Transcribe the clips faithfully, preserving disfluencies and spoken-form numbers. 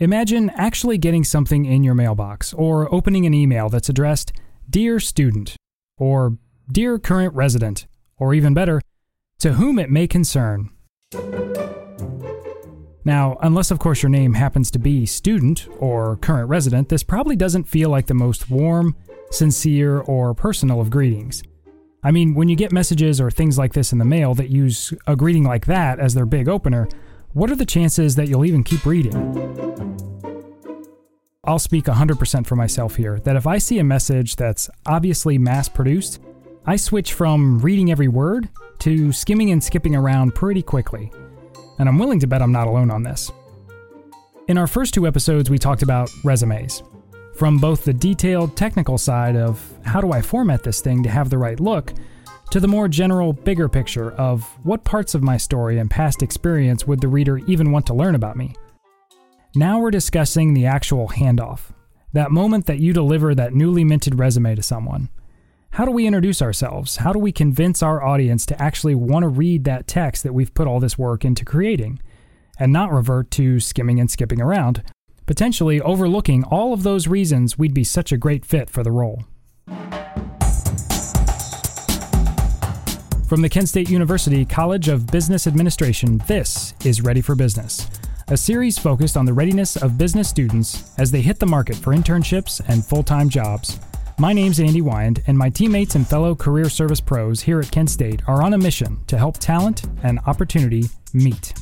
Imagine actually getting something in your mailbox or opening an email that's addressed, Dear Student, or Dear Current Resident, or even better, To Whom It May Concern. Now, unless of course your name happens to be Student or Current Resident, this probably doesn't feel like the most warm, sincere, or personal of greetings. I mean, when you get messages or things like this in the mail that use a greeting like that as their big opener, what are the chances that you'll even keep reading? I'll speak one hundred percent for myself here, that if I see a message that's obviously mass-produced, I switch from reading every word to skimming and skipping around pretty quickly. And I'm willing to bet I'm not alone on this. In our first two episodes, we talked about resumes. From both the detailed technical side of how do I format this thing to have the right look, to the more general, bigger picture of what parts of my story and past experience would the reader even want to learn about me. Now we're discussing the actual handoff, that moment that you deliver that newly minted resume to someone. How do we introduce ourselves? How do we convince our audience to actually want to read that text that we've put all this work into creating, and not revert to skimming and skipping around, potentially overlooking all of those reasons we'd be such a great fit for the role? From the Kent State University College of Business Administration, this is Ready for Business, a series focused on the readiness of business students as they hit the market for internships and full-time jobs. My name's Andy Wyand, and my teammates and fellow career service pros here at Kent State are on a mission to help talent and opportunity meet.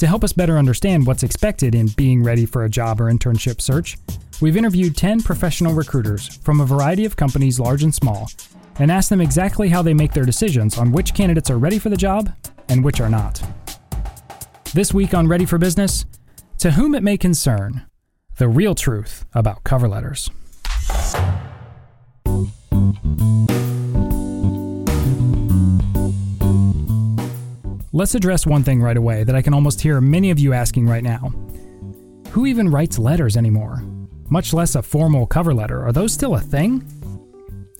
To help us better understand what's expected in being ready for a job or internship search, we've interviewed ten professional recruiters from a variety of companies large and small, and asked them exactly how they make their decisions on which candidates are ready for the job and which are not. This week on Ready for Business, To Whom It May Concern, the real truth about cover letters. Let's address one thing right away that I can almost hear many of you asking right now. Who even writes letters anymore? Much less a formal cover letter. Are those still a thing?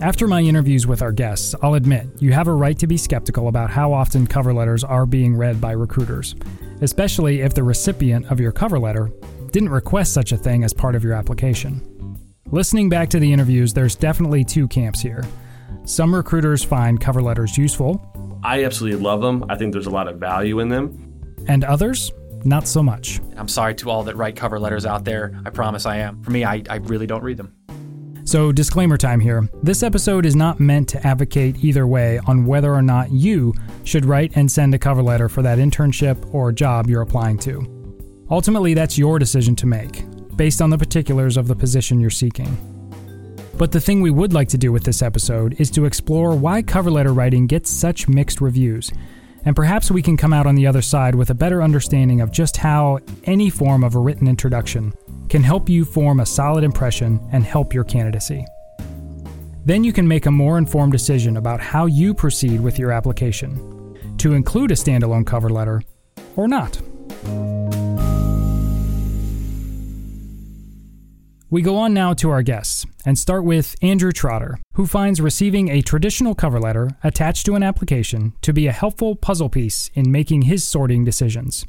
After my interviews with our guests, I'll admit you have a right to be skeptical about how often cover letters are being read by recruiters, especially if the recipient of your cover letter didn't request such a thing as part of your application. Listening back to the interviews, there's definitely two camps here. Some recruiters find cover letters useful, I absolutely love them. I think there's a lot of value in them. And others, not so much. I'm sorry to all that write cover letters out there. I promise I am. For me, I, I really don't read them. So disclaimer time here. This episode is not meant to advocate either way on whether or not you should write and send a cover letter for that internship or job you're applying to. Ultimately, that's your decision to make, based on the particulars of the position you're seeking. But the thing we would like to do with this episode is to explore why cover letter writing gets such mixed reviews, and perhaps we can come out on the other side with a better understanding of just how any form of a written introduction can help you form a solid impression and help your candidacy. Then you can make a more informed decision about how you proceed with your application, to include a standalone cover letter or not. We go on now to our guests, and start with Andrew Trotter, who finds receiving a traditional cover letter attached to an application to be a helpful puzzle piece in making his sorting decisions.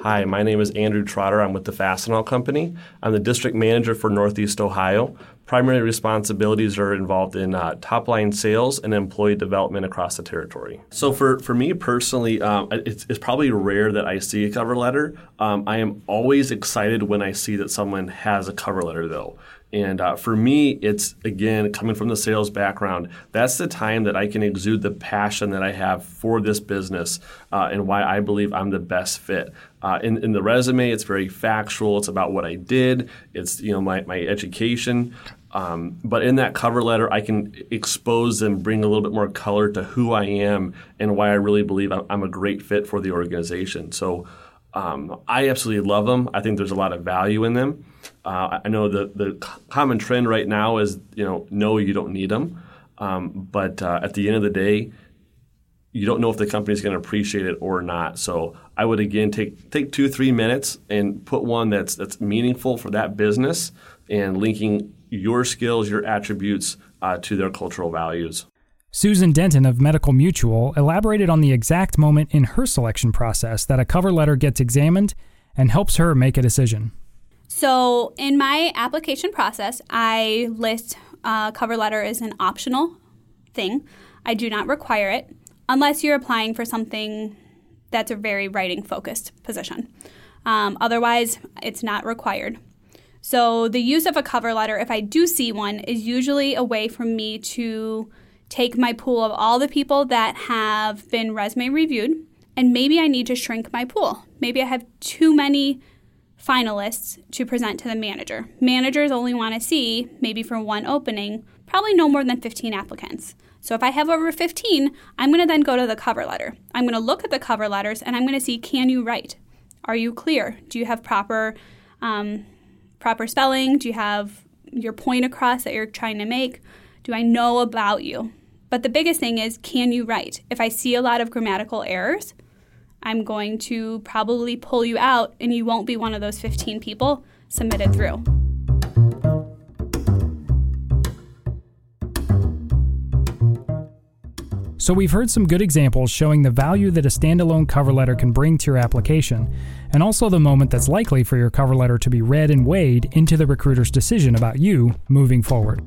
Hi, my name is Andrew Trotter. I'm with the Fastenal Company. I'm the district manager for Northeast Ohio. Primary responsibilities are involved in uh, top-line sales and employee development across the territory. So for, for me personally, um, it's, it's probably rare that I see a cover letter. Um, I am always excited when I see that someone has a cover letter, though. And uh, for me, it's, again, coming from the sales background, that's the time that I can exude the passion that I have for this business uh, and why I believe I'm the best fit. Uh, in, in the resume, it's very factual. It's about what I did. It's, you know, my, my education. Um, but in that cover letter, I can expose and bring a little bit more color to who I am and why I really believe I'm a great fit for the organization. So um, I absolutely love them. I think there's a lot of value in them. Uh, I know the, the common trend right now is, you know, no, you don't need them. Um, but uh, at the end of the day, you don't know if the company's going to appreciate it or not. So I would, again, take take two, three minutes and put one that's that's meaningful for that business and linking your skills, your attributes uh, to their cultural values. Susan Denton of Medical Mutual elaborated on the exact moment in her selection process that a cover letter gets examined and helps her make a decision. So in my application process, I list uh, cover letter as an optional thing. I do not require it unless you're applying for something that's a very writing-focused position. Um, otherwise, it's not required. So the use of a cover letter, if I do see one, is usually a way for me to take my pool of all the people that have been resume reviewed, and maybe I need to shrink my pool. Maybe I have too many finalists to present to the manager. Managers only want to see, maybe for one opening, probably no more than fifteen applicants. So if I have over fifteen, I'm going to then go to the cover letter. I'm going to look at the cover letters, and I'm going to see, can you write? Are you clear? Do you have proper um, proper spelling? Do you have your point across that you're trying to make? Do I know about you? But the biggest thing is, can you write? If I see a lot of grammatical errors, I'm going to probably pull you out, and you won't be one of those fifteen people submitted through. So we've heard some good examples showing the value that a standalone cover letter can bring to your application, and also the moment that's likely for your cover letter to be read and weighed into the recruiter's decision about you moving forward.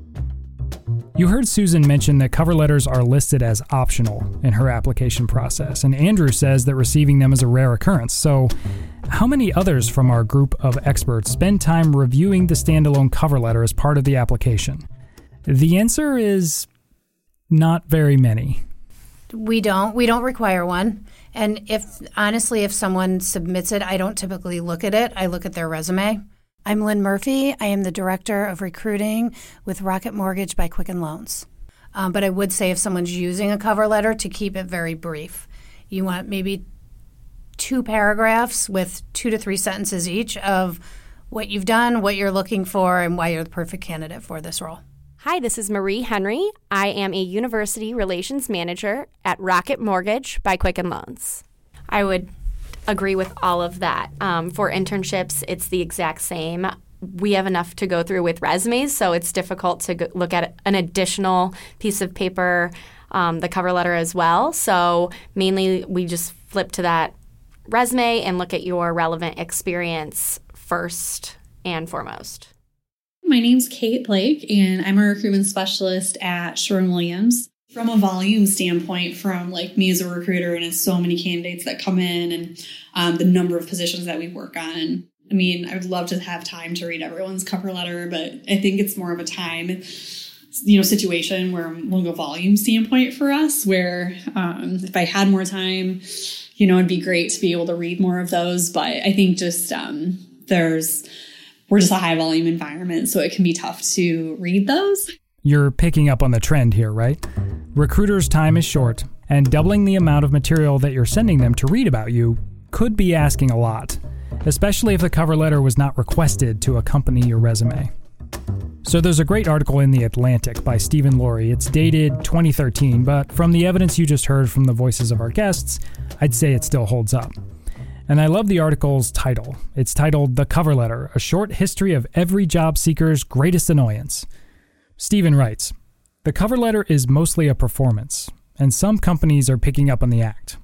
You heard Susan mention that cover letters are listed as optional in her application process, and Andrew says that receiving them is a rare occurrence. So how many others from our group of experts spend time reviewing the standalone cover letter as part of the application? The answer is not very many. We don't. We don't require one. And if honestly, if someone submits it, I don't typically look at it. I look at their resume. I'm Lynn Murphy. I am the Director of Recruiting with Rocket Mortgage by Quicken Loans. Um, but I would say if someone's using a cover letter, to keep it very brief. You want maybe two paragraphs with two to three sentences each of what you've done, what you're looking for, and why you're the perfect candidate for this role. Hi, this is Marie Henry. I am a University Relations Manager at Rocket Mortgage by Quicken Loans. I would agree with all of that. Um, for internships, it's the exact same. We have enough to go through with resumes, so it's difficult to go- look at an additional piece of paper, um, the cover letter as well. So mainly we just flip to that resume and look at your relevant experience first and foremost. My name's Kate Blake, and I'm a recruitment specialist at Sherwin-Williams. From a volume standpoint, from like me as a recruiter, and it's so many candidates that come in, and um, the number of positions that we work on. I mean, I would love to have time to read everyone's cover letter, but I think it's more of a time, you know, situation where we'll go volume standpoint for us, where um, if I had more time, you know, it'd be great to be able to read more of those. But I think just um, there's... we're just a high volume environment, so it can be tough to read those. You're picking up on the trend here, right? Recruiters' time is short, and doubling the amount of material that you're sending them to read about you could be asking a lot, especially if the cover letter was not requested to accompany your resume. So there's a great article in The Atlantic by Stephen Lurie. It's dated twenty thirteen, but from the evidence you just heard from the voices of our guests, I'd say it still holds up. And I love the article's title. It's titled The Cover Letter, A Short History of Every Job Seeker's Greatest Annoyance. Stephen writes, the cover letter is mostly a performance, and some companies are picking up on the act.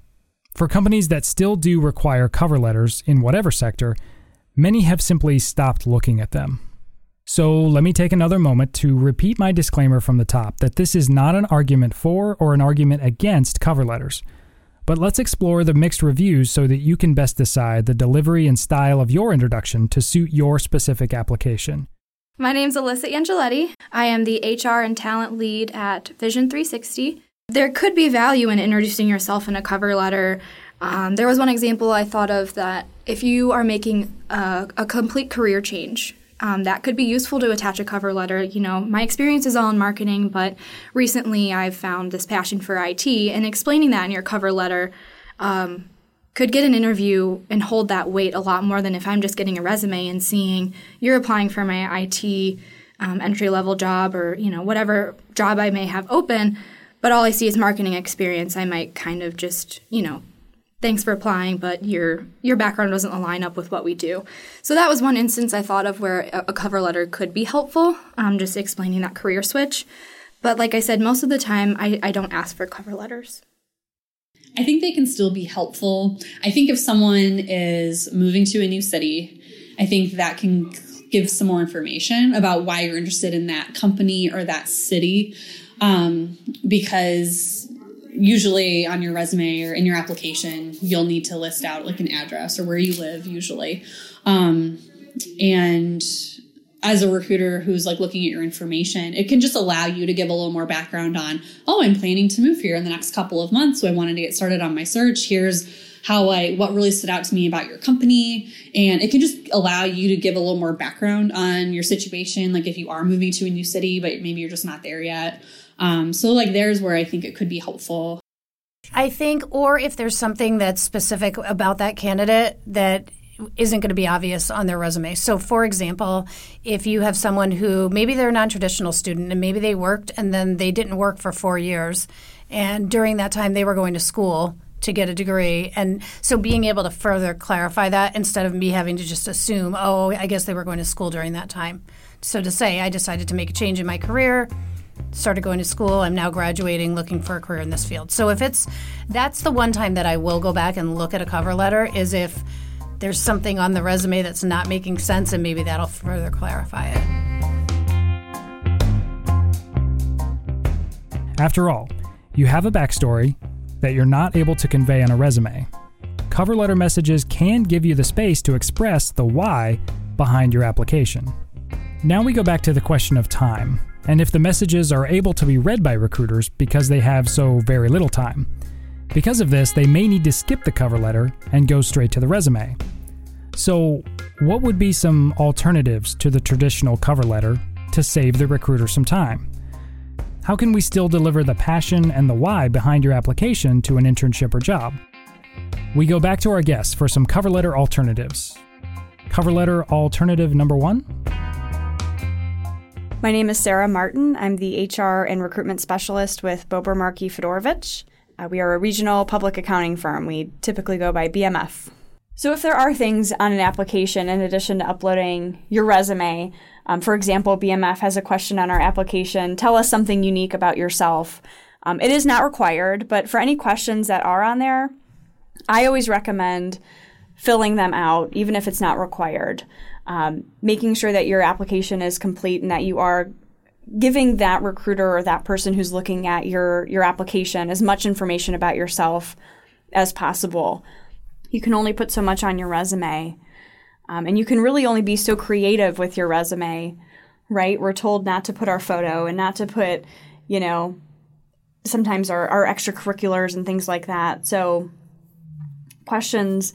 For companies that still do require cover letters in whatever sector, many have simply stopped looking at them. So let me take another moment to repeat my disclaimer from the top that this is not an argument for or an argument against cover letters. But let's explore the mixed reviews so that you can best decide the delivery and style of your introduction to suit your specific application. My name's Alyssa Angeletti. I am the H R and Talent Lead at Vision three sixty. There could be value in introducing yourself in a cover letter. Um, there was one example I thought of that if you are making a, a complete career change, um, that could be useful to attach a cover letter. You know, my experience is all in marketing, but recently I've found this passion for I T, and explaining that in your cover letter um, could get an interview and hold that weight a lot more than if I'm just getting a resume and seeing you're applying for my I T um, entry-level job, or, you know, whatever job I may have open, but all I see is marketing experience. I might kind of just, you know, thanks for applying, but your your background doesn't align up with what we do. So that was one instance I thought of where a cover letter could be helpful, um, just explaining that career switch. But like I said, most of the time, I, I don't ask for cover letters. I think they can still be helpful. I think if someone is moving to a new city, I think that can give some more information about why you're interested in that company or that city. Um, because usually on your resume or in your application, you'll need to list out like an address or where you live usually. Um, and as a recruiter who's like looking at your information, it can just allow you to give a little more background on, oh, I'm planning to move here in the next couple of months. So I wanted to get started on my search. Here's how I, what really stood out to me about your company. And it can just allow you to give a little more background on your situation. Like if you are moving to a new city, but maybe you're just not there yet. Um, so like there's where I think it could be helpful. I think, or if there's something that's specific about that candidate that isn't going to be obvious on their resume. So for example, if you have someone who maybe they're a non-traditional student and maybe they worked and then they didn't work for four years. And during that time, they were going to school to get a degree. And so being able to further clarify that instead of me having to just assume, oh, I guess they were going to school during that time. So to say, I decided to make a change in my career, started going to school, I'm now graduating, looking for a career in this field. So if it's, that's the one time that I will go back and look at a cover letter is if there's something on the resume that's not making sense, and maybe that'll further clarify it. After all, you have a backstory that you're not able to convey on a resume. Cover letter messages can give you the space to express the why behind your application. Now we go back to the question of time, and if the messages are able to be read by recruiters because they have so very little time. Because of this, they may need to skip the cover letter and go straight to the resume. So, what would be some alternatives to the traditional cover letter to save the recruiter some time? How can we still deliver the passion and the why behind your application to an internship or job? We go back to our guests for some cover letter alternatives. Cover letter alternative number one. My name is Sarah Martin. I'm the H R and recruitment specialist with Bober Markey Fedorovich. Uh, we are a regional public accounting firm. We typically go by B M F. So if there are things on an application in addition to uploading your resume, um, for example, B M F has a question on our application, tell us something unique about yourself. Um, it is not required, but for any questions that are on there, I always recommend filling them out, even if it's not required, um, making sure that your application is complete and that you are giving that recruiter or that person who's looking at your, your application as much information about yourself as possible. You can only put so much on your resume. Um, and you can really only be so creative with your resume, right? We're told not to put our photo and not to put, you know, sometimes our, our extracurriculars and things like that. So questions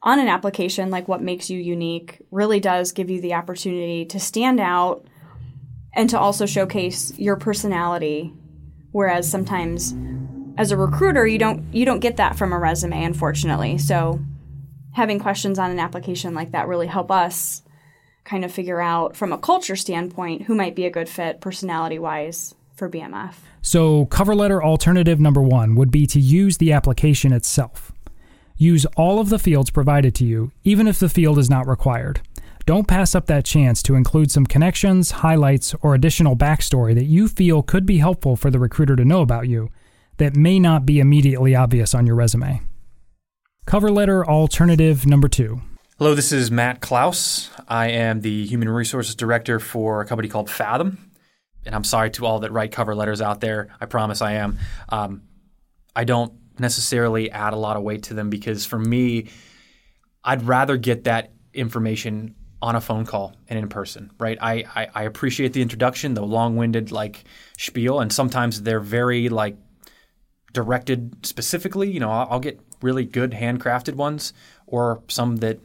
on an application, like what makes you unique, really does give you the opportunity to stand out and to also showcase your personality. Whereas sometimes as a recruiter, you don't you don't get that from a resume, unfortunately. So having questions on an application like that really help us kind of figure out from a culture standpoint who might be a good fit personality-wise for B M F. So cover letter alternative number one would be to use the application itself. Use all of the fields provided to you, even if the field is not required. Don't pass up that chance to include some connections, highlights, or additional backstory that you feel could be helpful for the recruiter to know about you that may not be immediately obvious on your resume. Cover letter alternative number two. Hello, this is Matt Klaus. I am the Human Resources Director for a company called Fathom. And I'm sorry to all that write cover letters out there. I promise I am. Um, I don't necessarily add a lot of weight to them because for me, I'd rather get that information on a phone call and in person, right? I, I, I appreciate the introduction, the long-winded like spiel, and sometimes they're very like directed specifically. You know, I'll, I'll get really good handcrafted ones or some that,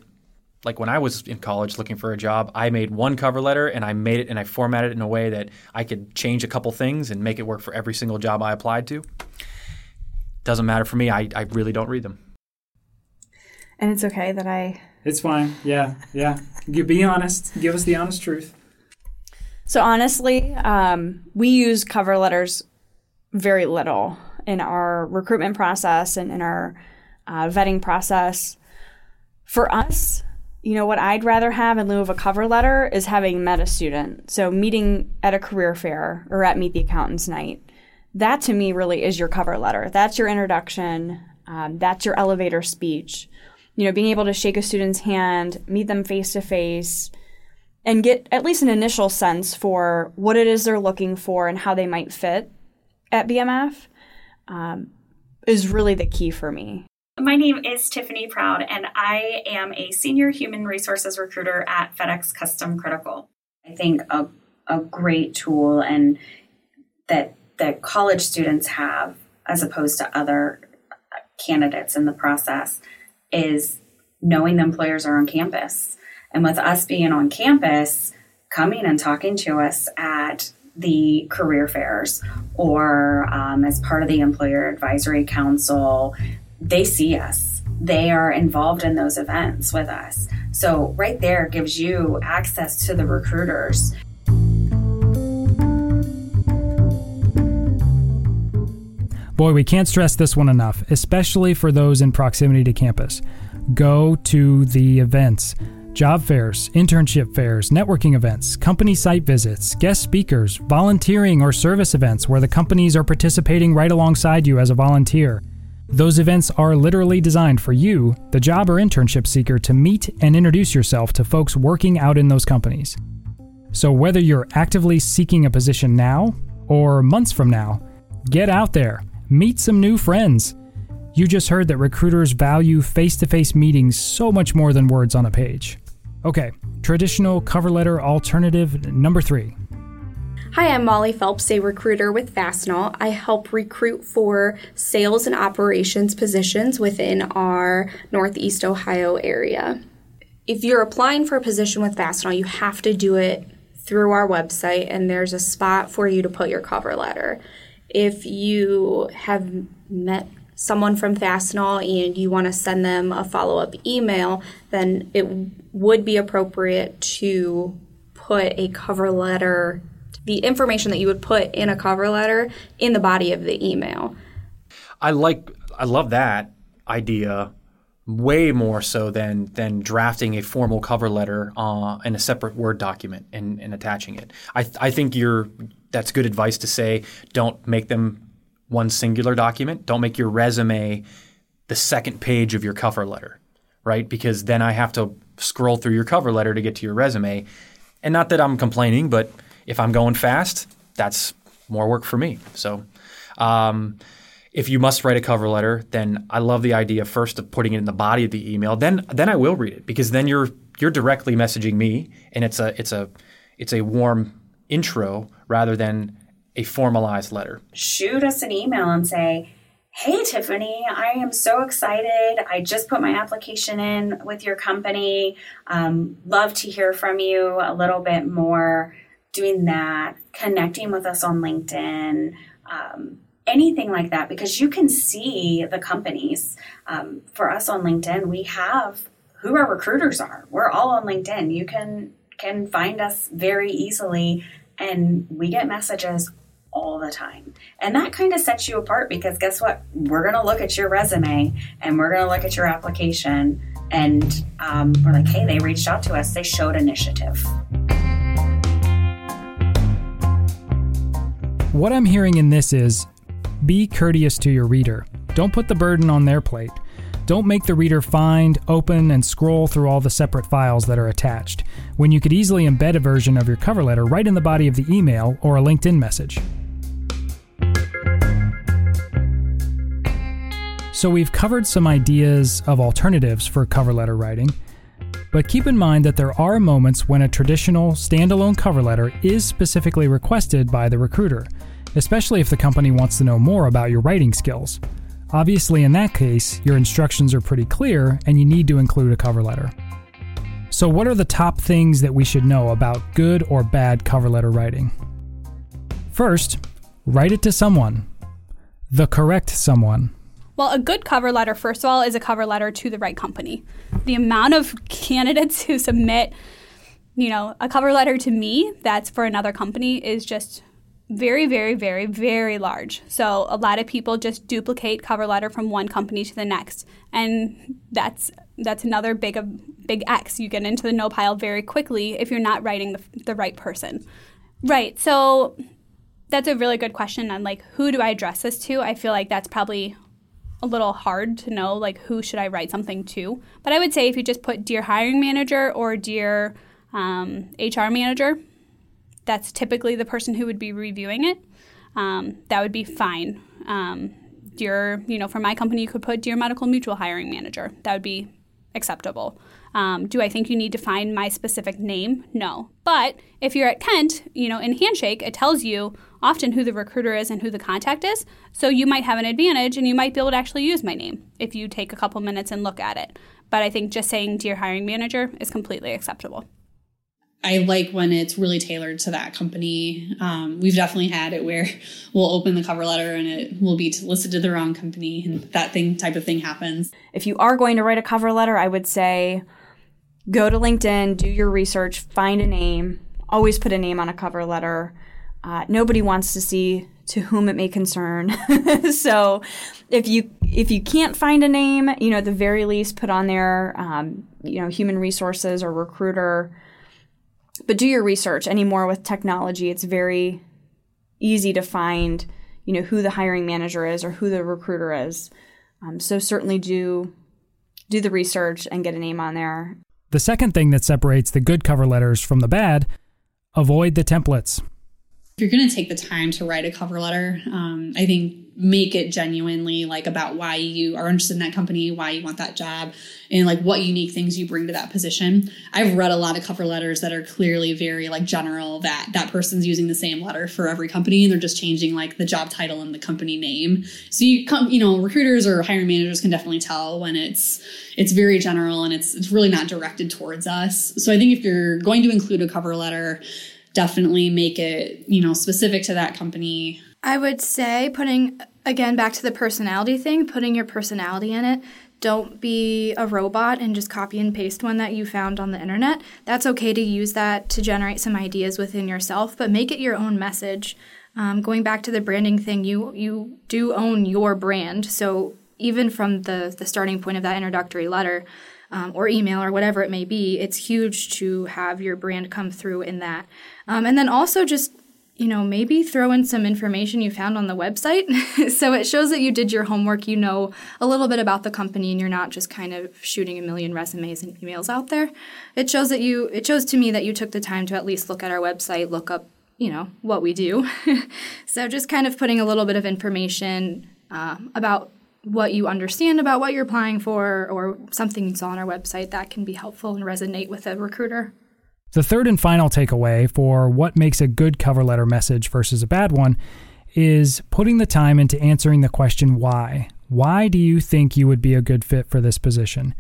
like when I was in college looking for a job, I made one cover letter and I made it and I formatted it in a way that I could change a couple things and make it work for every single job I applied to. Doesn't matter for me. I, I really don't read them. And it's okay that I... It's fine. Yeah. Yeah. You be honest. Give us the honest truth. So honestly, um, we use cover letters very little in our recruitment process and in our uh, vetting process. For us, you know, what I'd rather have in lieu of a cover letter is having met a student. So meeting at a career fair or at Meet the Accountants Night. That to me really is your cover letter. That's your introduction. Um, that's your elevator speech. You know, being able to shake a student's hand, meet them face to face, and get at least an initial sense for what it is they're looking for and how they might fit at B M F um, is really the key for me. My name is Tiffany Proud, and I am a senior human resources recruiter at FedEx Custom Critical. I think a, a great tool and that that college students have as opposed to other candidates in the process is knowing the employers are on campus. And with us being on campus, coming and talking to us at the career fairs or um, as part of the Employer Advisory Council, they see us. They are involved in those events with us. So right there gives you access to the recruiters. Boy, we can't stress this one enough, especially for those in proximity to campus. Go to the events. Job fairs, internship fairs, networking events, company site visits, guest speakers, volunteering or service events where the companies are participating right alongside you as a volunteer. Those events are literally designed for you, the job or internship seeker, to meet and introduce yourself to folks working out in those companies. So whether you're actively seeking a position now or months from now, get out there, meet some new friends. You just heard that recruiters value face-to-face meetings so much more than words on a page. Okay, traditional cover letter alternative number three. Hi, I'm Molly Phelps, a recruiter with Fastenal. I help recruit for sales and operations positions within our Northeast Ohio area. If you're applying for a position with Fastenal, you have to do it through our website, and there's a spot for you to put your cover letter. If you have met someone from Fastenal and you want to send them a follow-up email, then it would be appropriate to put a cover letter, the information that you would put in a cover letter, in the body of the email. I like, I love that idea way more so than than drafting a formal cover letter uh, in a separate Word document and, and attaching it. I th- I think you're that's good advice to say don't make them one singular document. Don't make your resume the second page of your cover letter, right? Because then I have to scroll through your cover letter to get to your resume. And not that I'm complaining, but if I'm going fast, that's more work for me. So um, if you must write a cover letter, then I love the idea first of putting it in the body of the email. Then then I will read it, because then you're you're directly messaging me, and it's a it's a it's a warm intro rather than a formalized letter. Shoot us an email and say, "Hey, Tiffany, I am so excited. I just put my application in with your company. Um, love to hear from you a little bit more." Doing that, connecting with us on LinkedIn, um, anything like that, because you can see the companies. Um, for us on LinkedIn, we have who our recruiters are. We're all on LinkedIn. You can can find us very easily, and we get messages all the time. And that kind of sets you apart, because guess what? We're going to look at your resume, and we're going to look at your application, and um, we're like, hey, they reached out to us. They showed initiative. What I'm hearing in this is, be courteous to your reader. Don't put the burden on their plate. Don't make the reader find, open, and scroll through all the separate files that are attached, when you could easily embed a version of your cover letter right in the body of the email or a LinkedIn message. So we've covered some ideas of alternatives for cover letter writing, but keep in mind that there are moments when a traditional standalone cover letter is specifically requested by the recruiter, especially if the company wants to know more about your writing skills. Obviously, in that case, your instructions are pretty clear and you need to include a cover letter. So what are the top things that we should know about good or bad cover letter writing? First, write it to someone. The correct someone. Well, a good cover letter, first of all, is a cover letter to the right company. The amount of candidates who submit, you know, a cover letter to me that's for another company is just very, very, very, very large. So a lot of people just duplicate cover letter from one company to the next. And that's that's another big, big X. You get into the no pile very quickly if you're not writing the, the right person. Right. So that's a really good question on, like, who do I address this to? I feel like that's probably a little hard to know, like, who should I write something to? But I would say if you just put Dear Hiring Manager or Dear um, H R Manager, that's typically the person who would be reviewing it. Um, that would be fine. Um, dear, you know, for my company, you could put Dear Medical Mutual Hiring Manager. That would be acceptable. Um, do I think you need to find my specific name? No. But if you're at Kent, you know, in Handshake, it tells you often who the recruiter is and who the contact is. So you might have an advantage and you might be able to actually use my name if you take a couple minutes and look at it. But I think just saying Dear Hiring Manager is completely acceptable. I like when it's really tailored to that company. Um, we've definitely had it where we'll open the cover letter and it will be to listed to the wrong company, and that thing type of thing happens. If you are going to write a cover letter, I would say go to LinkedIn, do your research, find a name. Always put a name on a cover letter. Uh, nobody wants to see to whom it may concern. So if you if you can't find a name, you know, at the very least put on there, um, you know, human resources or recruiter. But do your research. Anymore with technology, it's very easy to find, you know, who the hiring manager is or who the recruiter is. Um, so certainly do do the research and get a name on there. The second thing that separates the good cover letters from the bad, avoid the templates. If you're going to take the time to write a cover letter, um, I think make it genuinely like about why you are interested in that company, why you want that job, and like what unique things you bring to that position. I've read a lot of cover letters that are clearly very like general, that that person's using the same letter for every company and they're just changing like the job title and the company name. So you come, you know, recruiters or hiring managers can definitely tell when it's it's very general and it's it's really not directed towards us. So I think if you're going to include a cover letter, definitely make it, you know, specific to that company. I would say putting, again, back to the personality thing, putting your personality in it. Don't be a robot and just copy and paste one that you found on the internet. That's okay to use that to generate some ideas within yourself, but make it your own message. Um, going back to the branding thing, you you do own your brand. So even from the, the starting point of that introductory letter um, or email or whatever it may be, it's huge to have your brand come through in that. Um, and then also just, you know, maybe throw in some information you found on the website. So it shows that you did your homework, you know a little bit about the company, and you're not just kind of shooting a million resumes and emails out there. It shows that you, it shows to me that you took the time to at least look at our website, look up, you know, what we do. So just kind of putting a little bit of information uh, about what you understand about what you're applying for or something you saw on our website that can be helpful and resonate with a recruiter. The third and final takeaway for what makes a good cover letter message versus a bad one is putting the time into answering the question why. Why do you think you would be a good fit for this position?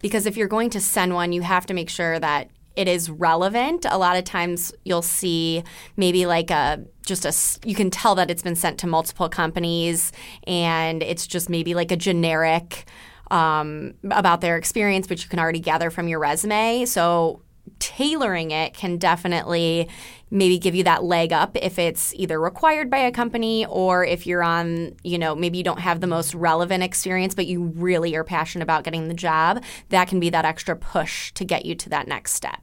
Because if you're going to send one, you have to make sure that it is relevant. A lot of times you'll see maybe like a just a, you can tell that it's been sent to multiple companies and it's just maybe like a generic um, about their experience, which you can already gather from your resume. So tailoring it can definitely maybe give you that leg up if it's either required by a company or if you're on, you know, maybe you don't have the most relevant experience, but you really are passionate about getting the job. That can be that extra push to get you to that next step.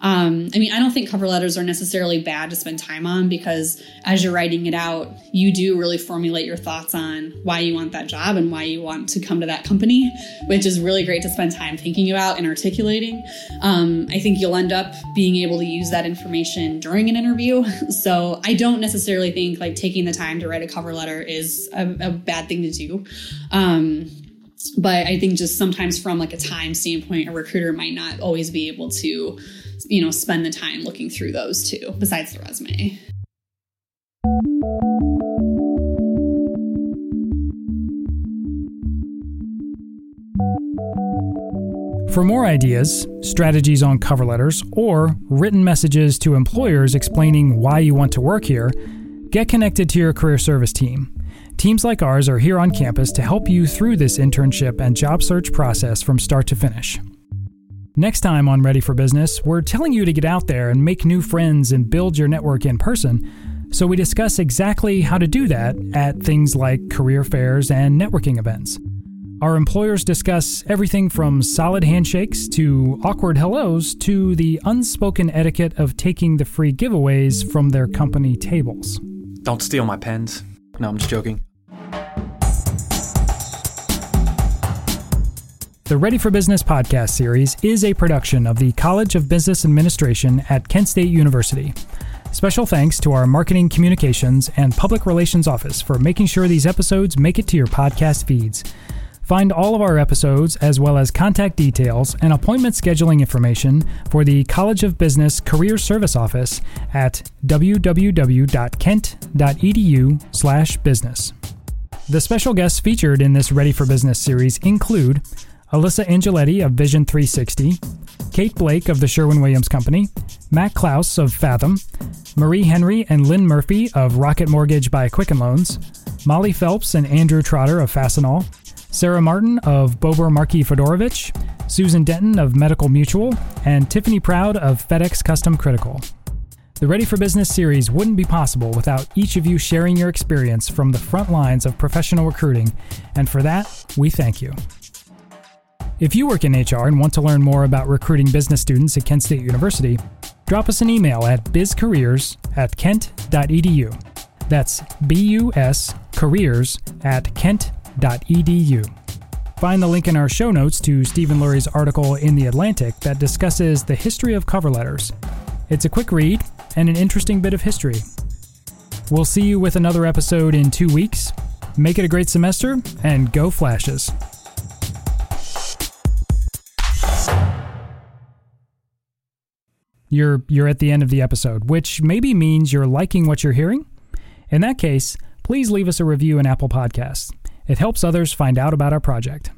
Um, I mean, I don't think cover letters are necessarily bad to spend time on because as you're writing it out, you do really formulate your thoughts on why you want that job and why you want to come to that company, which is really great to spend time thinking about and articulating. Um, I think you'll end up being able to use that information during an interview. So I don't necessarily think like taking the time to write a cover letter is a, a bad thing to do. Um, but I think just sometimes from like a time standpoint, a recruiter might not always be able to, you know, spend the time looking through those too, besides the resume. For more ideas, strategies on cover letters, or written messages to employers explaining why you want to work here, get connected to your career service team. Teams like ours are here on campus to help you through this internship and job search process from start to finish. Next time on Ready for Business, we're telling you to get out there and make new friends and build your network in person, so we discuss exactly how to do that at things like career fairs and networking events. Our employers discuss everything from solid handshakes to awkward hellos to the unspoken etiquette of taking the free giveaways from their company tables. Don't steal my pens. No, I'm just joking. The Ready for Business podcast series is a production of the College of Business Administration at Kent State University. Special thanks to our marketing communications and public relations office for making sure these episodes make it to your podcast feeds. Find all of our episodes, as well as contact details and appointment scheduling information for the College of Business Career Service Office at w w w dot kent dot e d u slash business. The special guests featured in this Ready for Business series include Alyssa Angeletti of Vision three sixty, Kate Blake of the Sherwin-Williams Company, Matt Klaus of Fathom, Marie Henry and Lynn Murphy of Rocket Mortgage by Quicken Loans, Molly Phelps and Andrew Trotter of Fastenal, Sarah Martin of Bober Markey Fedorovich, Susan Denton of Medical Mutual, and Tiffany Proud of FedEx Custom Critical. The Ready for Business series wouldn't be possible without each of you sharing your experience from the front lines of professional recruiting, and for that, we thank you. If you work in H R and want to learn more about recruiting business students at Kent State University, drop us an email at bizcareers at kent dot e d u. That's B U S careers at kent. .edu. Find the link in our show notes to Stephen Lurie's article in The Atlantic that discusses the history of cover letters. It's a quick read and an interesting bit of history. We'll see you with another episode in two weeks. Make it a great semester and go Flashes! You're you're at the end of the episode, which maybe means you're liking what you're hearing. In that case, please leave us a review in Apple Podcasts. It helps others find out about our project.